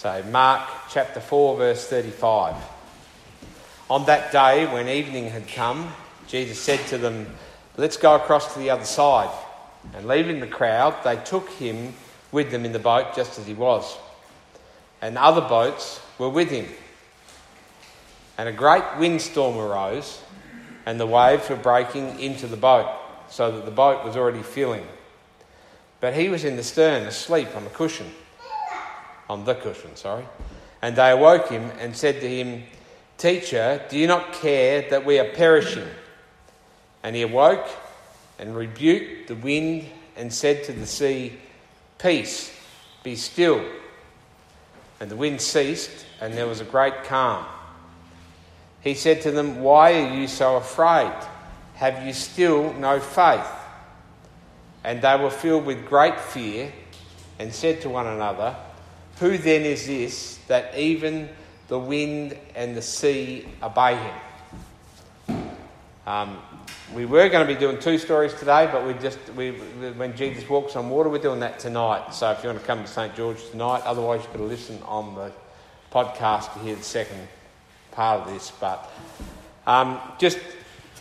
So Mark chapter 4, verse 35. On that day, when evening had come, Jesus said to them, "Let's go across to the other side." And leaving the crowd, they took him with them in the boat just as he was. And other boats were with him. And a great windstorm arose, and the waves were breaking into the boat, so that the boat was already filling. But he was in the stern, asleep on the cushion. And they awoke him and said to him, "Teacher, do you not care that we are perishing?" And he awoke and rebuked the wind and said to the sea, "Peace, be still." And the wind ceased, and there was a great calm. He said to them, "Why are you so afraid? Have you still no faith?" And they were filled with great fear and said to one another, "Who then is this, that even the wind and the sea obey him?" We were going to be doing two stories today, but when Jesus walks on water, we're doing that tonight. So if you want to come to St George tonight, otherwise you could listen on the podcast to hear the second part of this. But just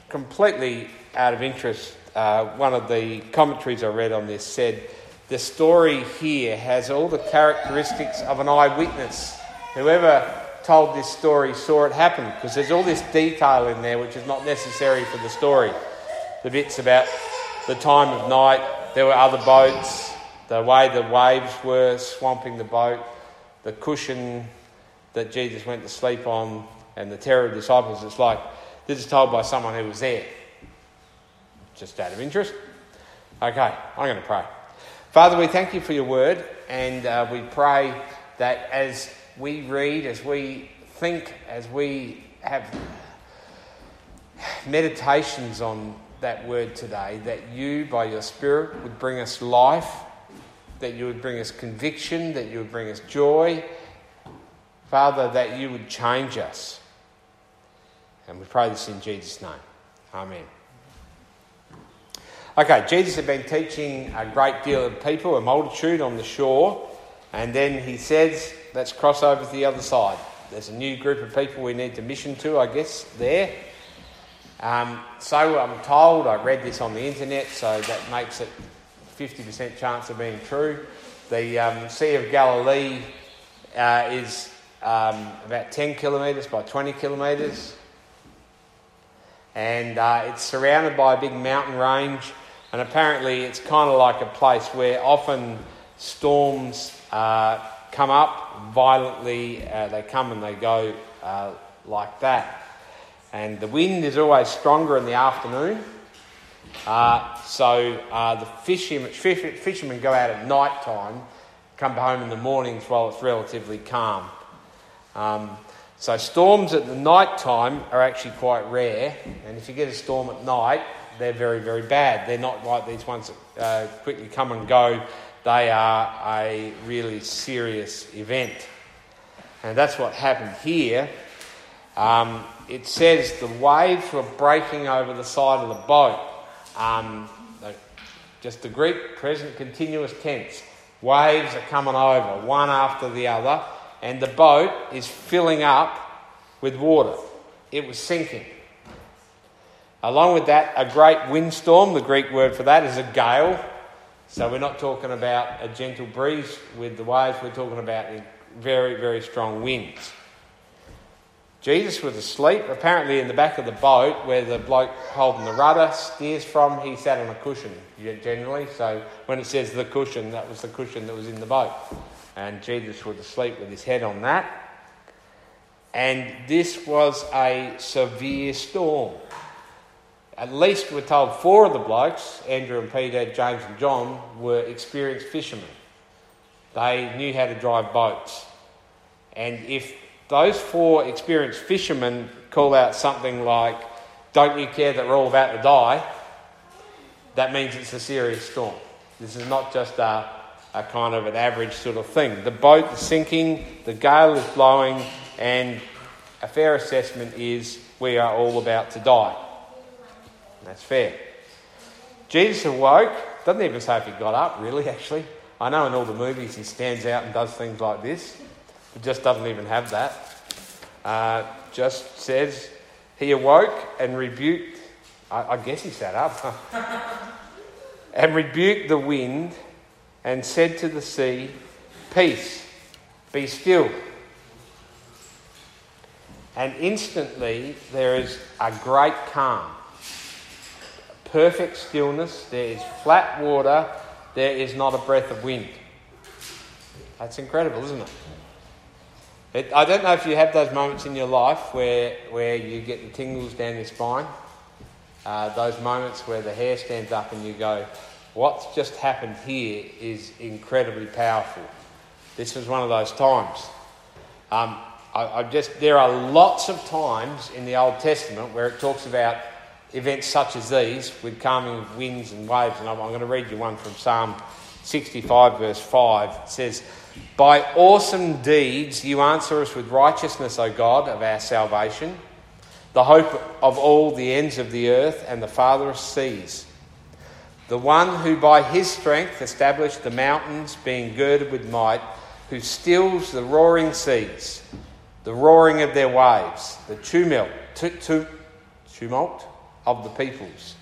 completely out of interest, one of the commentaries I read on this said, the story here has all the characteristics of an eyewitness. Whoever told this story saw it happen, because there's all this detail in there which is not necessary for the story. The bits about the time of night, there were other boats, the way the waves were swamping the boat, the cushion that Jesus went to sleep on, and the terror of the disciples. It's like this is told by someone who was there. Just out of interest. Okay, I'm going to pray. Father, we thank you for your word, and we pray that as we read, as we think, as we have meditations on that word today, that you, by your Spirit, would bring us life, that you would bring us conviction, that you would bring us joy. Father, that you would change us. And we pray this in Jesus' name. Amen. Okay, Jesus had been teaching a great deal of people, a multitude, on the shore, and then he says, "Let's cross over to the other side." There's a new group of people we need to mission to, I guess, there. So I'm told, I read this on the internet, so that makes it 50% chance of being true. The Sea of Galilee is about 10 kilometres by 20 kilometres. And it's surrounded by a big mountain range. And apparently it's kind of like a place where often storms come up violently. They come and they go like that. And the wind is always stronger in the afternoon. So the fishermen go out at night time, come home in the mornings while it's relatively calm. So storms at the night time are actually quite rare, and if you get a storm at night, they're very, very bad. They're not like these ones that quickly come and go. They are a really serious event. And that's what happened here. It says the waves were breaking over the side of the boat. Just the Greek present continuous tense. Waves are coming over, one after the other. And the boat is filling up with water. It was sinking. Along with that, a great windstorm, the Greek word for that is a gale. So we're not talking about a gentle breeze with the waves. We're talking about very, very strong winds. Jesus was asleep, apparently in the back of the boat where the bloke holding the rudder steers from. He sat on a cushion, generally. So when it says the cushion, that was the cushion that was in the boat. And Jesus was asleep with his head on that. And this was a severe storm. At least we're told four of the blokes, Andrew and Peter, James and John, were experienced fishermen. They knew how to drive boats. And if those four experienced fishermen call out something like, "Don't you care that we're all about to die?" that means it's a serious storm. This is not just a kind of an average sort of thing. The boat is sinking, the gale is blowing, and a fair assessment is we are all about to die. That's fair. Jesus awoke, doesn't even say if he got up, really, actually. I know in all the movies he stands out and does things like this. It just doesn't even have that. Just says he awoke and rebuked. I guess he sat up. And rebuked the wind and said to the sea, "Peace, be still." And instantly there is a great calm, perfect stillness. There is flat water. There is not a breath of wind. That's incredible, isn't it? I don't know if you have those moments in your life where you get the tingles down your spine. Those moments where the hair stands up and you go, what's just happened here is incredibly powerful. This was one of those times. There are lots of times in the Old Testament where it talks about events such as these with calming of winds and waves. And I'm going to read you one from Psalm 65, verse 5. It says, "By awesome deeds you answer us with righteousness, O God, of our salvation. The hope of all the ends of the earth and the farthest seas. The one who by his strength established the mountains, being girded with might, who stills the roaring seas, the roaring of their waves, the tumult of the peoples,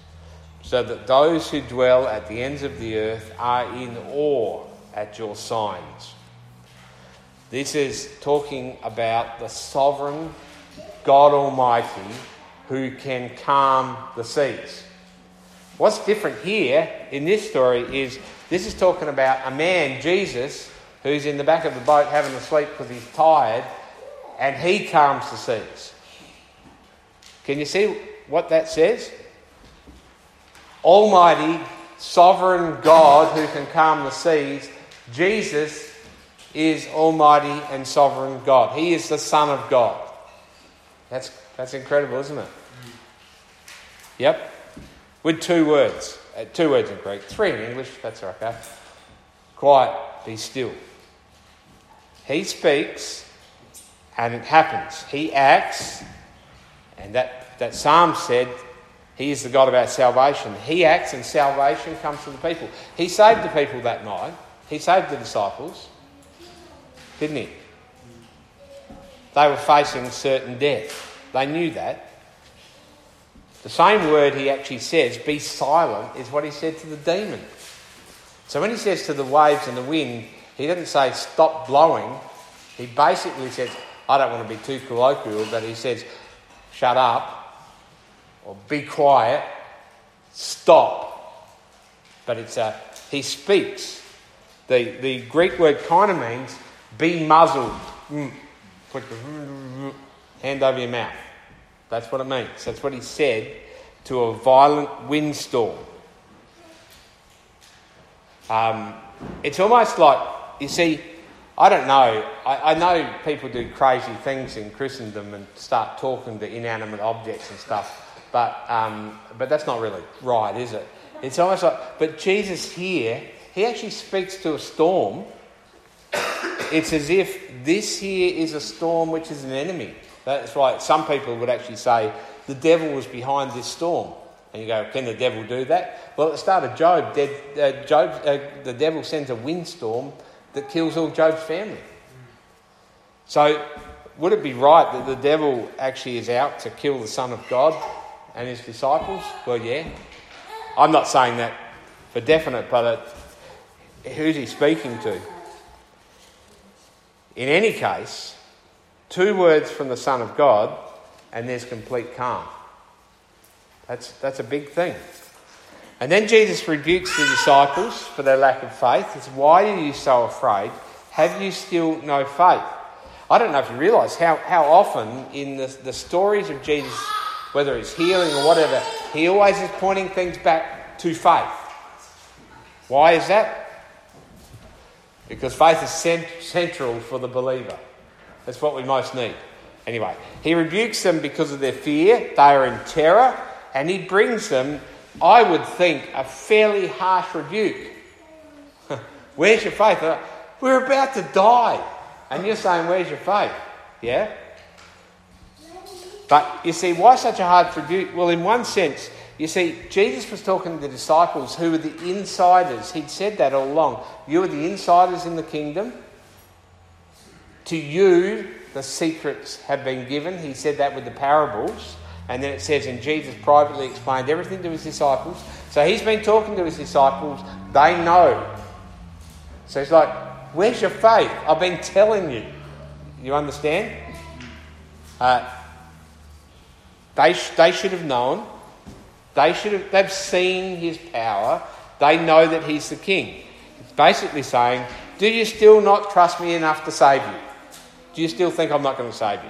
so that those who dwell at the ends of the earth are in awe at your signs." This is talking about the sovereign God Almighty who can calm the seas. What's different here in this story is this is talking about a man, Jesus, who's in the back of the boat having a sleep because he's tired, and he calms the seas. Can you see what that says? Almighty, sovereign God who can calm the seas. Jesus is Almighty and sovereign God. He is the Son of God. That's incredible, isn't it? Yep. With two words in Greek, three in English. That's all right, Gav. Quiet, be still. He speaks, and it happens. He acts, and that psalm said, he is the God of our salvation. He acts, and salvation comes to the people. He saved the people that night. He saved the disciples, didn't he? They were facing certain death. They knew that. The same word he actually says, "Be silent," is what he said to the demon. So when he says to the waves and the wind, he doesn't say, "Stop blowing." He basically says, I don't want to be too colloquial, but he says, "Shut up," or "Be quiet," "Stop." But he speaks. The Greek word kind of means be muzzled. Put the hand over your mouth. That's what it means. That's what he said to a violent windstorm. It's almost like, you see, I don't know. I know people do crazy things in Christendom and start talking to inanimate objects and stuff, but that's not really right, is it? It's almost like, but Jesus here, he actually speaks to a storm. It's as if this here is a storm which is an enemy. That's why some people would actually say the devil was behind this storm. And you go, can the devil do that? Well, at the start of Job, the devil sends a windstorm that kills all Job's family. So would it be right that the devil actually is out to kill the Son of God and his disciples? Well, yeah. I'm not saying that for definite, but who's he speaking to? In any case, two words from the Son of God and there's complete calm. That's a big thing. And then Jesus rebukes the disciples for their lack of faith. It's, "Why are you so afraid? Have you still no faith?" I don't know if you realise how often in the stories of Jesus, whether it's healing or whatever, he always is pointing things back to faith. Why is that? Because faith is central for the believer. That's what we most need. Anyway, he rebukes them because of their fear. They are in terror. And he brings them, I would think, a fairly harsh rebuke. "Where's your faith?" We're about to die. And you're saying, "Where's your faith?" Yeah? But you see, why such a hard rebuke? Well, in one sense, you see, Jesus was talking to the disciples who were the insiders. He'd said that all along. You are the insiders in the kingdom. to you the secrets have been given. He said that with the parables. And then it says, and Jesus privately explained everything to his disciples. So he's been talking to his disciples. They know. So he's like, where's your faith? I've been telling you. You understand? They should have known. They've seen his power. They know that he's the king. It's basically saying, do you still not trust me enough to save you? Do you still think I'm not going to save you?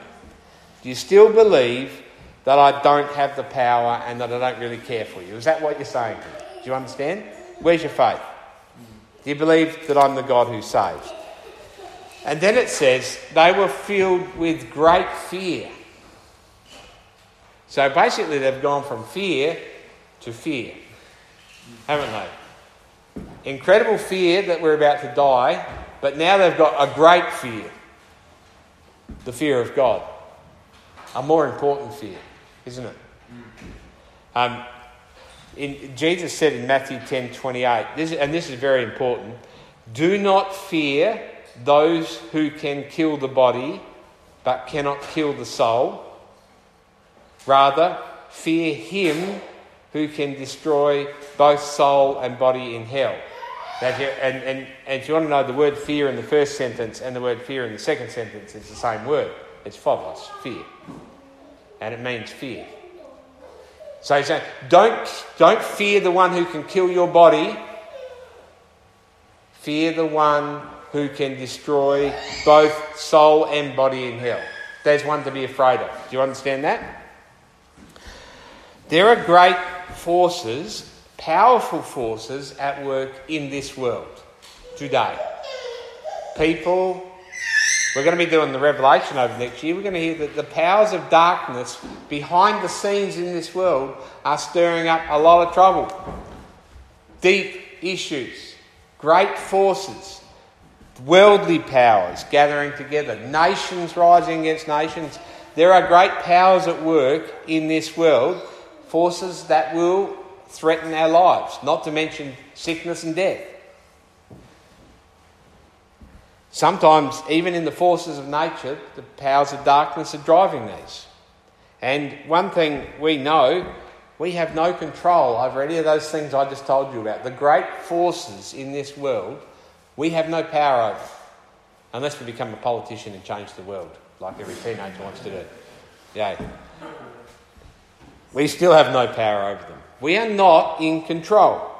Do you still believe that I don't have the power and that I don't really care for you? Is that what you're saying? Do you understand? Where's your faith? Do you believe that I'm the God who saves? And then it says, they were filled with great fear. So basically they've gone from fear to fear, haven't they? Incredible fear that we're about to die, but now they've got a great fear, the fear of God, a more important fear, isn't it? Jesus said in Matthew 10:28, this is very important, do not fear those who can kill the body but cannot kill the soul. Rather, fear him who can destroy both soul and body in hell. And if you want to know, the word fear in the first sentence and the word fear in the second sentence is the same word. It's phobos, fear. And it means fear. So he's saying, don't fear the one who can kill your body. Fear the one who can destroy both soul and body in hell. There's one to be afraid of. Do you understand that? There are great forces, powerful forces at work in this world today. People, we're going to be doing the Revelation over next year. We're going to hear that the powers of darkness behind the scenes in this world are stirring up a lot of trouble. Deep issues, great forces, worldly powers gathering together, nations rising against nations. There are great powers at work in this world, forces that will threaten our lives, not to mention sickness and death. Sometimes, even in the forces of nature, the powers of darkness are driving these. And one thing we know, we have no control over any of those things I just told you about. The great forces in this world, we have no power over, unless we become a politician and change the world, like every teenager wants to do. Yay. We still have no power over them. We are not in control.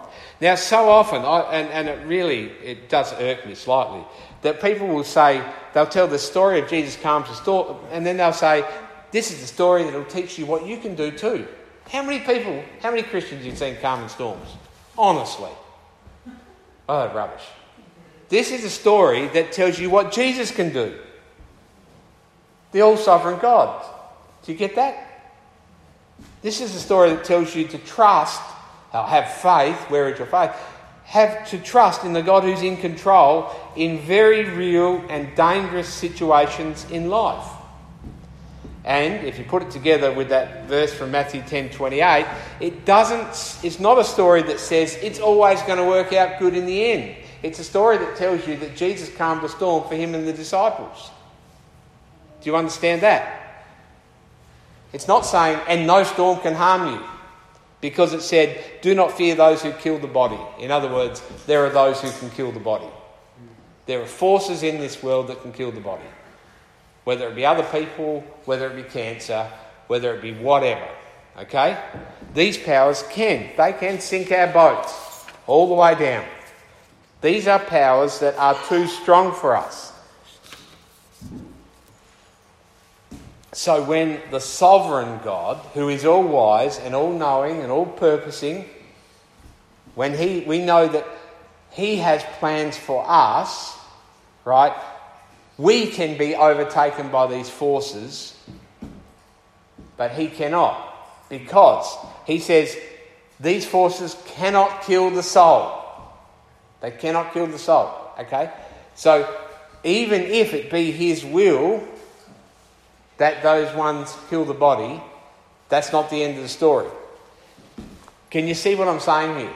Now, so often, it does irk me slightly, that people will say, they'll tell the story of Jesus calms the storm, and then they'll say, this is the story that will teach you what you can do too. How many Christians you've seen calming storms? Honestly. Oh, rubbish. This is a story that tells you what Jesus can do. The all-sovereign God. Do you get that? This is a story that tells you to trust, have faith, where is your faith? Have to trust in the God who's in control in very real and dangerous situations in life. And if you put it together with that verse from Matthew 10:28, it's not a story that says it's always going to work out good in the end. It's a story that tells you that Jesus calmed the storm for him and the disciples. Do you understand that? It's not saying, and no storm can harm you, because it said, do not fear those who kill the body. In other words, there are those who can kill the body. There are forces in this world that can kill the body, whether it be other people, whether it be cancer, whether it be whatever, okay? These powers can sink our boats all the way down. These are powers that are too strong for us. So when the sovereign God, who is all-wise and all-knowing and all-purposing, we know that he has plans for us, right, we can be overtaken by these forces, but he cannot, because he says these forces cannot kill the soul. They cannot kill the soul, okay? So even if it be his will that those ones kill the body, that's not the end of the story. Can you see what I'm saying here?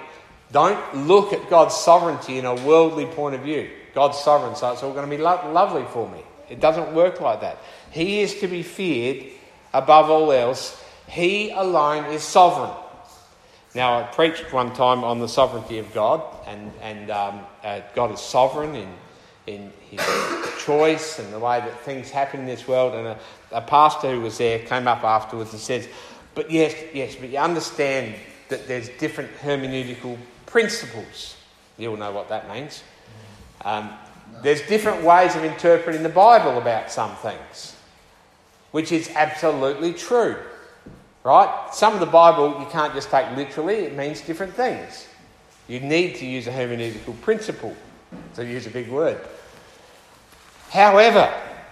Don't look at God's sovereignty in a worldly point of view. God's sovereign, so it's all going to be lovely for me. It doesn't work like that. He is to be feared above all else. He alone is sovereign. Now, I preached one time on the sovereignty of God, and God is sovereign in his choice and the way that things happen in this world. And a pastor who was there came up afterwards and says, but yes, but you understand that there's different hermeneutical principles. You all know what that means. There's different ways of interpreting the Bible about some things, which is absolutely true, right? Some of the Bible you can't just take literally. It means different things. You need to use a hermeneutical principle, to use a big word. However,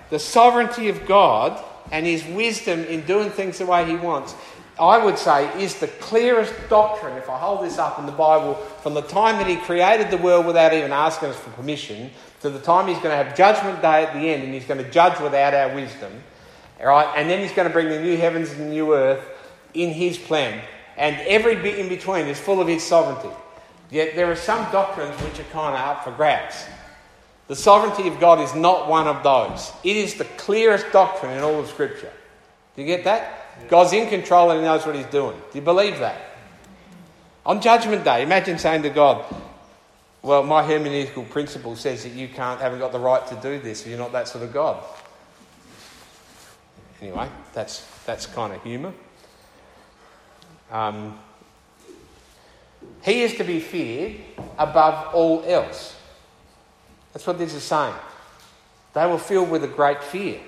the sovereignty of God and his wisdom in doing things the way he wants, I would say, is the clearest doctrine, if I hold this up in the Bible, from the time that he created the world without even asking us for permission to the time he's going to have Judgment Day at the end and he's going to judge without our wisdom, right? And then he's going to bring the new heavens and the new earth in his plan. And every bit in between is full of his sovereignty. Yet there are some doctrines which are kind of up for grabs. The sovereignty of God is not one of those. It is the clearest doctrine in all of Scripture. Do you get that? God's in control and he knows what he's doing. Do you believe that? On Judgment Day, imagine saying to God, well, my hermeneutical principle says that you haven't got the right to do this. You're not that sort of God. Anyway, that's kind of humour. He is to be feared above all else. That's what this is saying. They were filled with a great fear.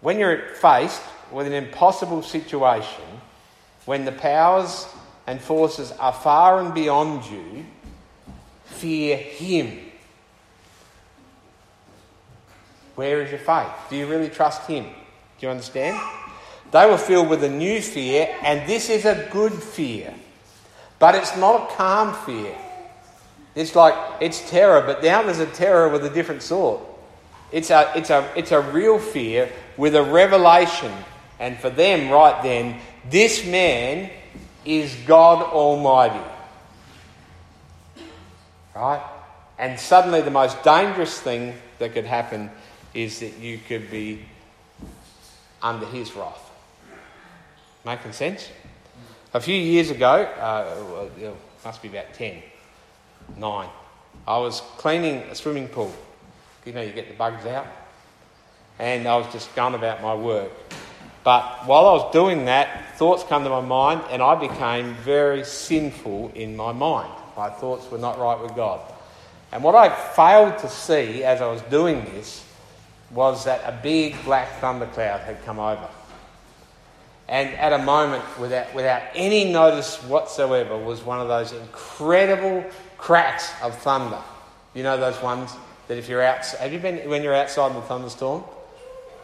When you're faced with an impossible situation, when the powers and forces are far and beyond you, fear him. Where is your faith? Do you really trust him? Do you understand? They were filled with a new fear, and this is a good fear. But it's not a calm fear. It's like, it's terror, but now there's a terror with a different sort. It's a real fear with a revelation. And for them right then, this man is God Almighty. Right? And suddenly the most dangerous thing that could happen is that you could be under his wrath. Making sense? A few years ago, it must be about 9, I was cleaning a swimming pool. You know, you get the bugs out. And I was just going about my work. But while I was doing that, thoughts come to my mind and I became very sinful in my mind. My thoughts were not right with God. And what I failed to see as I was doing this was that a big black thundercloud had come over. And at a moment, without any notice whatsoever, was one of those incredible cracks of thunder. You know those ones? That if you're out, have you been when you're outside in the thunderstorm,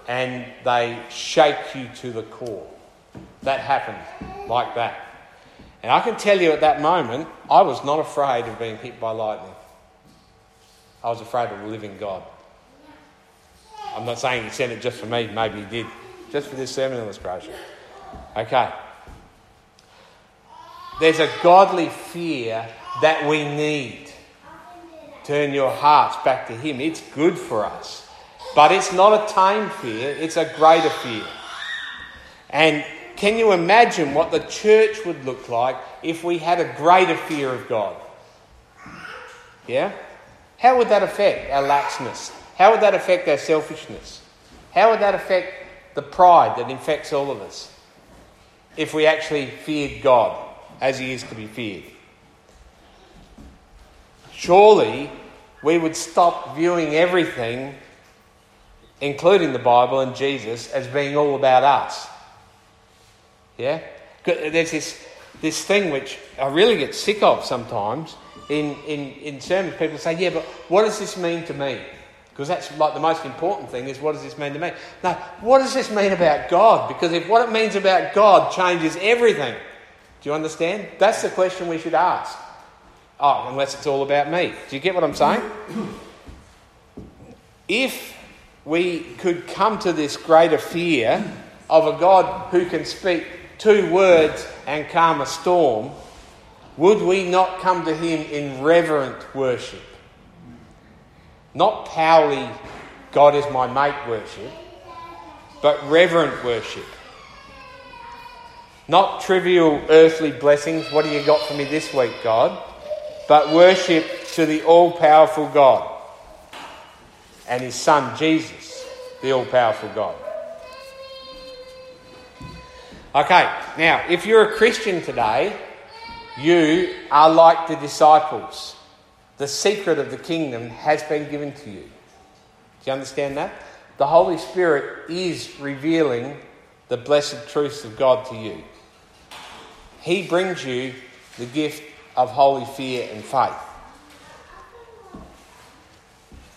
and they shake you to the core? That happened like that, and I can tell you at that moment, I was not afraid of being hit by lightning. I was afraid of the living God. I'm not saying he sent it just for me. Maybe he did, just for this sermon illustration. Okay. There's a godly fear that we need. Turn your hearts back to him. It's good for us. But it's not a tame fear. It's a greater fear. And can you imagine what the church would look like if we had a greater fear of God? Yeah? How would that affect our laxness? How would that affect our selfishness? How would that affect the pride that infects all of us? If we actually feared God as he is to be feared. Surely we would stop viewing everything, including the Bible and Jesus, as being all about us. Yeah? There's this thing which I really get sick of sometimes in sermons. People say, yeah, but what does this mean to me? Because that's like the most important thing is what does this mean to me? No, what does this mean about God? Because if what it means about God changes everything, do you understand? That's the question we should ask. Oh, unless it's all about me. Do you get what I'm saying? If we could come to this greater fear of a God who can speak 2 words and calm a storm, would we not come to him in reverent worship? Not Powley God is my mate worship, but reverent worship. Not trivial earthly blessings, what do you got for me this week, God? But worship to the all-powerful God and his son, Jesus, the all-powerful God. Okay, now, if you're a Christian today, you are like the disciples. The secret of the kingdom has been given to you. Do you understand that? The Holy Spirit is revealing the blessed truths of God to you. He brings you the gift of holy fear and faith. Do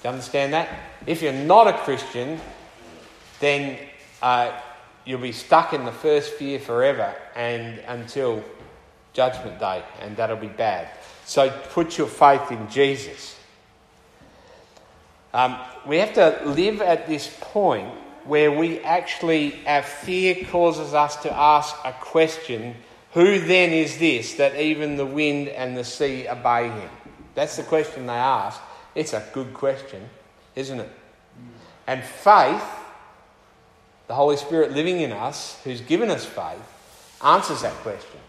you understand that? If you're not a Christian, then you'll be stuck in the first fear forever and until Judgment Day, and that'll be bad. So put your faith in Jesus. We have to live at this point where we actually, our fear causes us to ask a question, who then is this that even the wind and the sea obey him? That's the question they ask. It's a good question, isn't it? And faith, the Holy Spirit living in us, who's given us faith, answers that question.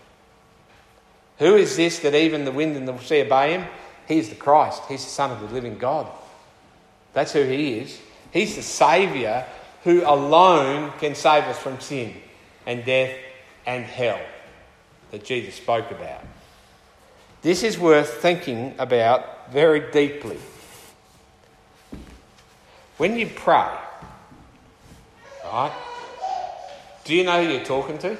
Who is this that even the wind and the sea obey him? He's the Christ. He's the Son of the living God. That's who he is. He's the Saviour who alone can save us from sin and death and hell that Jesus spoke about. This is worth thinking about very deeply. When you pray, right, do you know who you're talking to?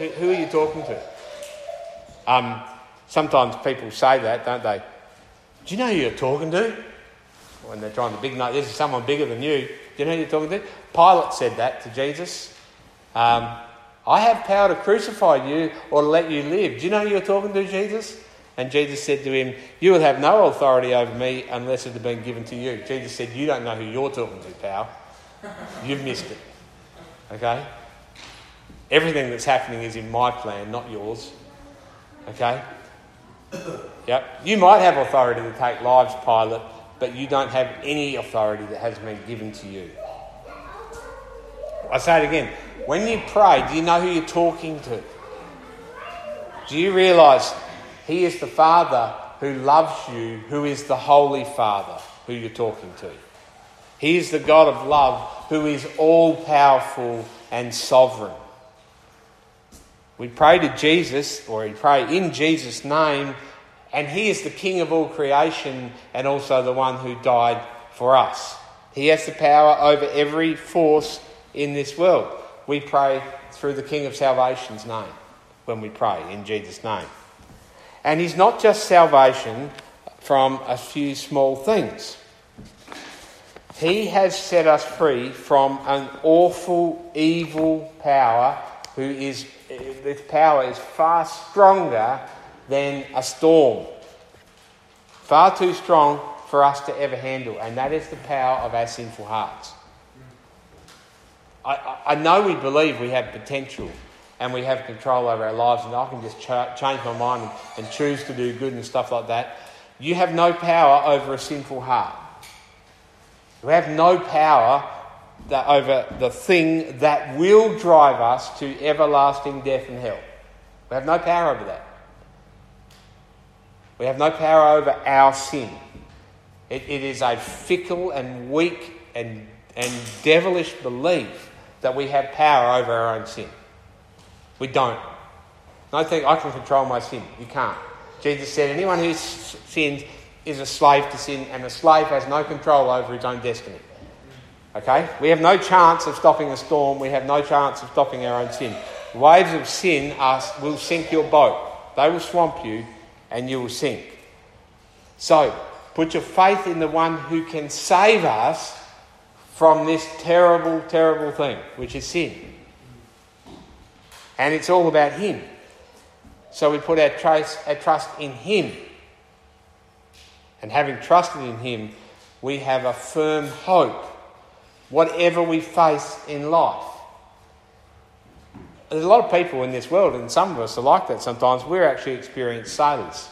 Who are you talking to? Sometimes people say that, don't they? Do you know who you're talking to? When they're trying to big note, this is someone bigger than you. Do you know who you're talking to? Pilate said that to Jesus. I have power to crucify you or to let you live. Do you know who you're talking to, Jesus? And Jesus said to him, you will have no authority over me unless it had been given to you. Jesus said, you don't know who you're talking to, pal. You've missed it. Okay? Everything that's happening is in my plan, not yours. Okay? Yep. You might have authority to take lives, Pilate, but you don't have any authority that has been given to you. I say it again. When you pray, do you know who you're talking to? Do you realise he is the Father who loves you, who is the Holy Father who you're talking to? He is the God of love who is all-powerful and sovereign. We pray to Jesus, or we pray in Jesus' name, and he is the King of all creation and also the one who died for us. He has the power over every force in this world. We pray through the King of Salvation's name when we pray in Jesus' name. And he's not just salvation from a few small things. He has set us free from an awful, evil power who is, this power is far stronger than a storm. Far too strong for us to ever handle. And that is the power of our sinful hearts. I know we believe we have potential and we have control over our lives, and I can just change my mind and choose to do good and stuff like that. You have no power over a sinful heart. You have no power over the thing that will drive us to everlasting death and hell. We have no power over that. We have no power over our sin. It is a fickle and weak and devilish belief that we have power over our own sin. We don't. And I think I can control my sin. You can't. Jesus said anyone who sins is a slave to sin, and a slave has no control over his own destiny. Okay? We have no chance of stopping a storm. We have no chance of stopping our own sin. Waves of sin will sink your boat. They will swamp you, and you will sink. So, put your faith in the one who can save us from this terrible, terrible thing, which is sin. And it's all about him. So we put our trust in him. And having trusted in him, we have a firm hope, whatever we face in life. There's a lot of people in this world, and some of us are like that sometimes. We're actually experienced sailors.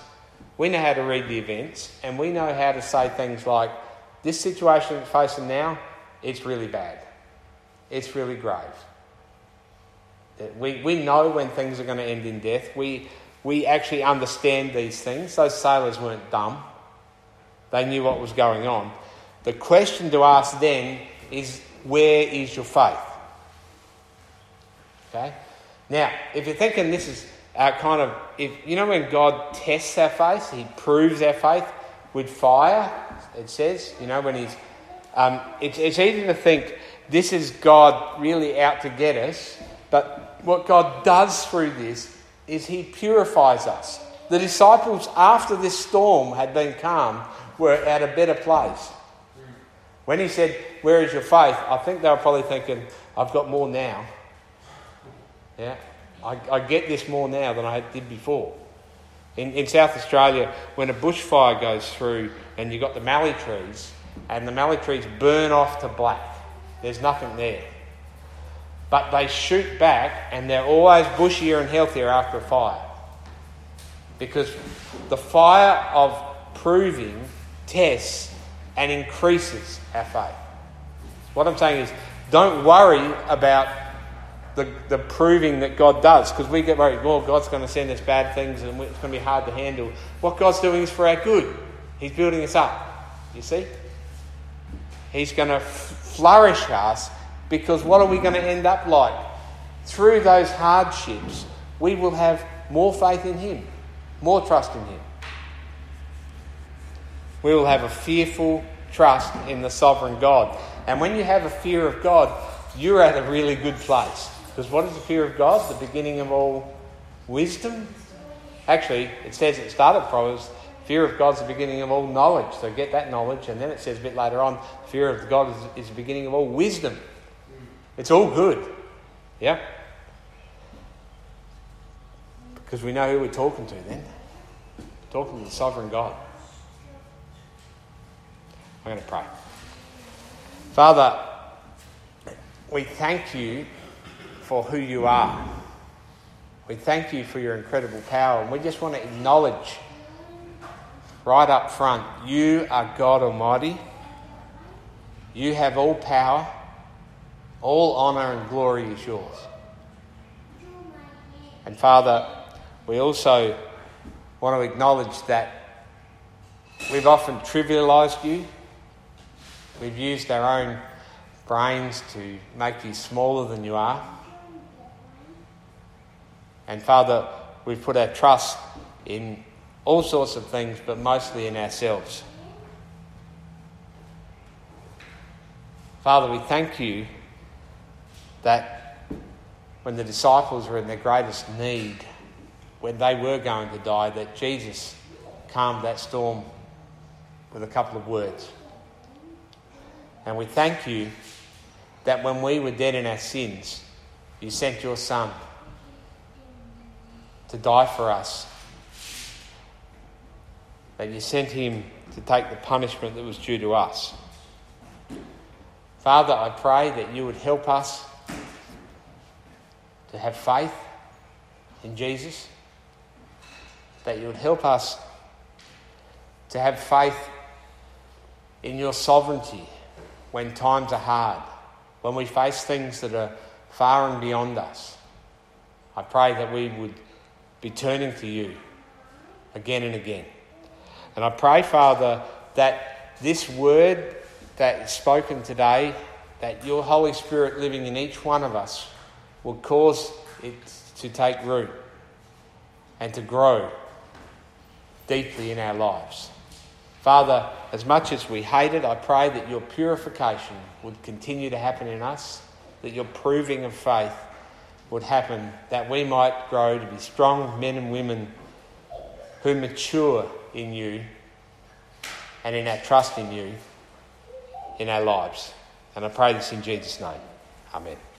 We know how to read the events, and we know how to say things like, This situation we're facing now, it's really bad. It's really grave. We know when things are going to end in death. We actually understand these things. Those sailors weren't dumb. They knew what was going on. The question to ask then is, where is your faith? Okay? Now, if you're thinking this is our kind of... when God tests our faith, he proves our faith with fire, it says. When he's... it's easy to think this is God really out to get us, but what God does through this is he purifies us. The disciples, after this storm had been calmed, were at a better place. When he said, where is your faith? I think they were probably thinking, I've got more now. Yeah, I get this more now than I did before. In South Australia, when a bushfire goes through and you've got the mallee trees, and the mallee trees burn off to black, there's nothing there. But they shoot back and they're always bushier and healthier after a fire. Because the fire of proving tests and increases our faith. What I'm saying is, don't worry about the proving that God does, because we get worried, well, God's going to send us bad things and it's going to be hard to handle. What God's doing is for our good. He's building us up, you see? He's going to flourish us, because what are we going to end up like? Through those hardships, we will have more faith in him, more trust in him. We will have a fearful trust in the sovereign God. And when you have a fear of God, you're at a really good place. Because what is the fear of God? The beginning of all wisdom? Actually, it says at the start of Proverbs, fear of God's the beginning of all knowledge. So get that knowledge. And then it says a bit later on, fear of God is the beginning of all wisdom. It's all good. Yeah? Because we know who we're talking to then. We're talking to the sovereign God. I'm going to pray. Father, we thank you for who you are. We thank you for your incredible power. And we just want to acknowledge right up front, you are God Almighty. You have all power. All honour and glory is yours. And Father, we also want to acknowledge that we've often trivialised you. We've used our own brains to make you smaller than you are. And Father, we've put our trust in all sorts of things, but mostly in ourselves. Father, we thank you that when the disciples were in their greatest need, when they were going to die, that Jesus calmed that storm with a couple of words. And we thank you that when we were dead in our sins, you sent your Son to die for us, that you sent him to take the punishment that was due to us. Father, I pray that you would help us to have faith in Jesus, that you would help us to have faith in your sovereignty when times are hard, when we face things that are far and beyond us. I pray that we would be turning to you again and again. And I pray, Father, that this word that is spoken today, that your Holy Spirit living in each one of us will cause it to take root and to grow deeply in our lives. Father, as much as we hate it, I pray that your purification would continue to happen in us, that your proving of faith would happen, that we might grow to be strong men and women who mature in you and in our trust in you in our lives. And I pray this in Jesus' name. Amen.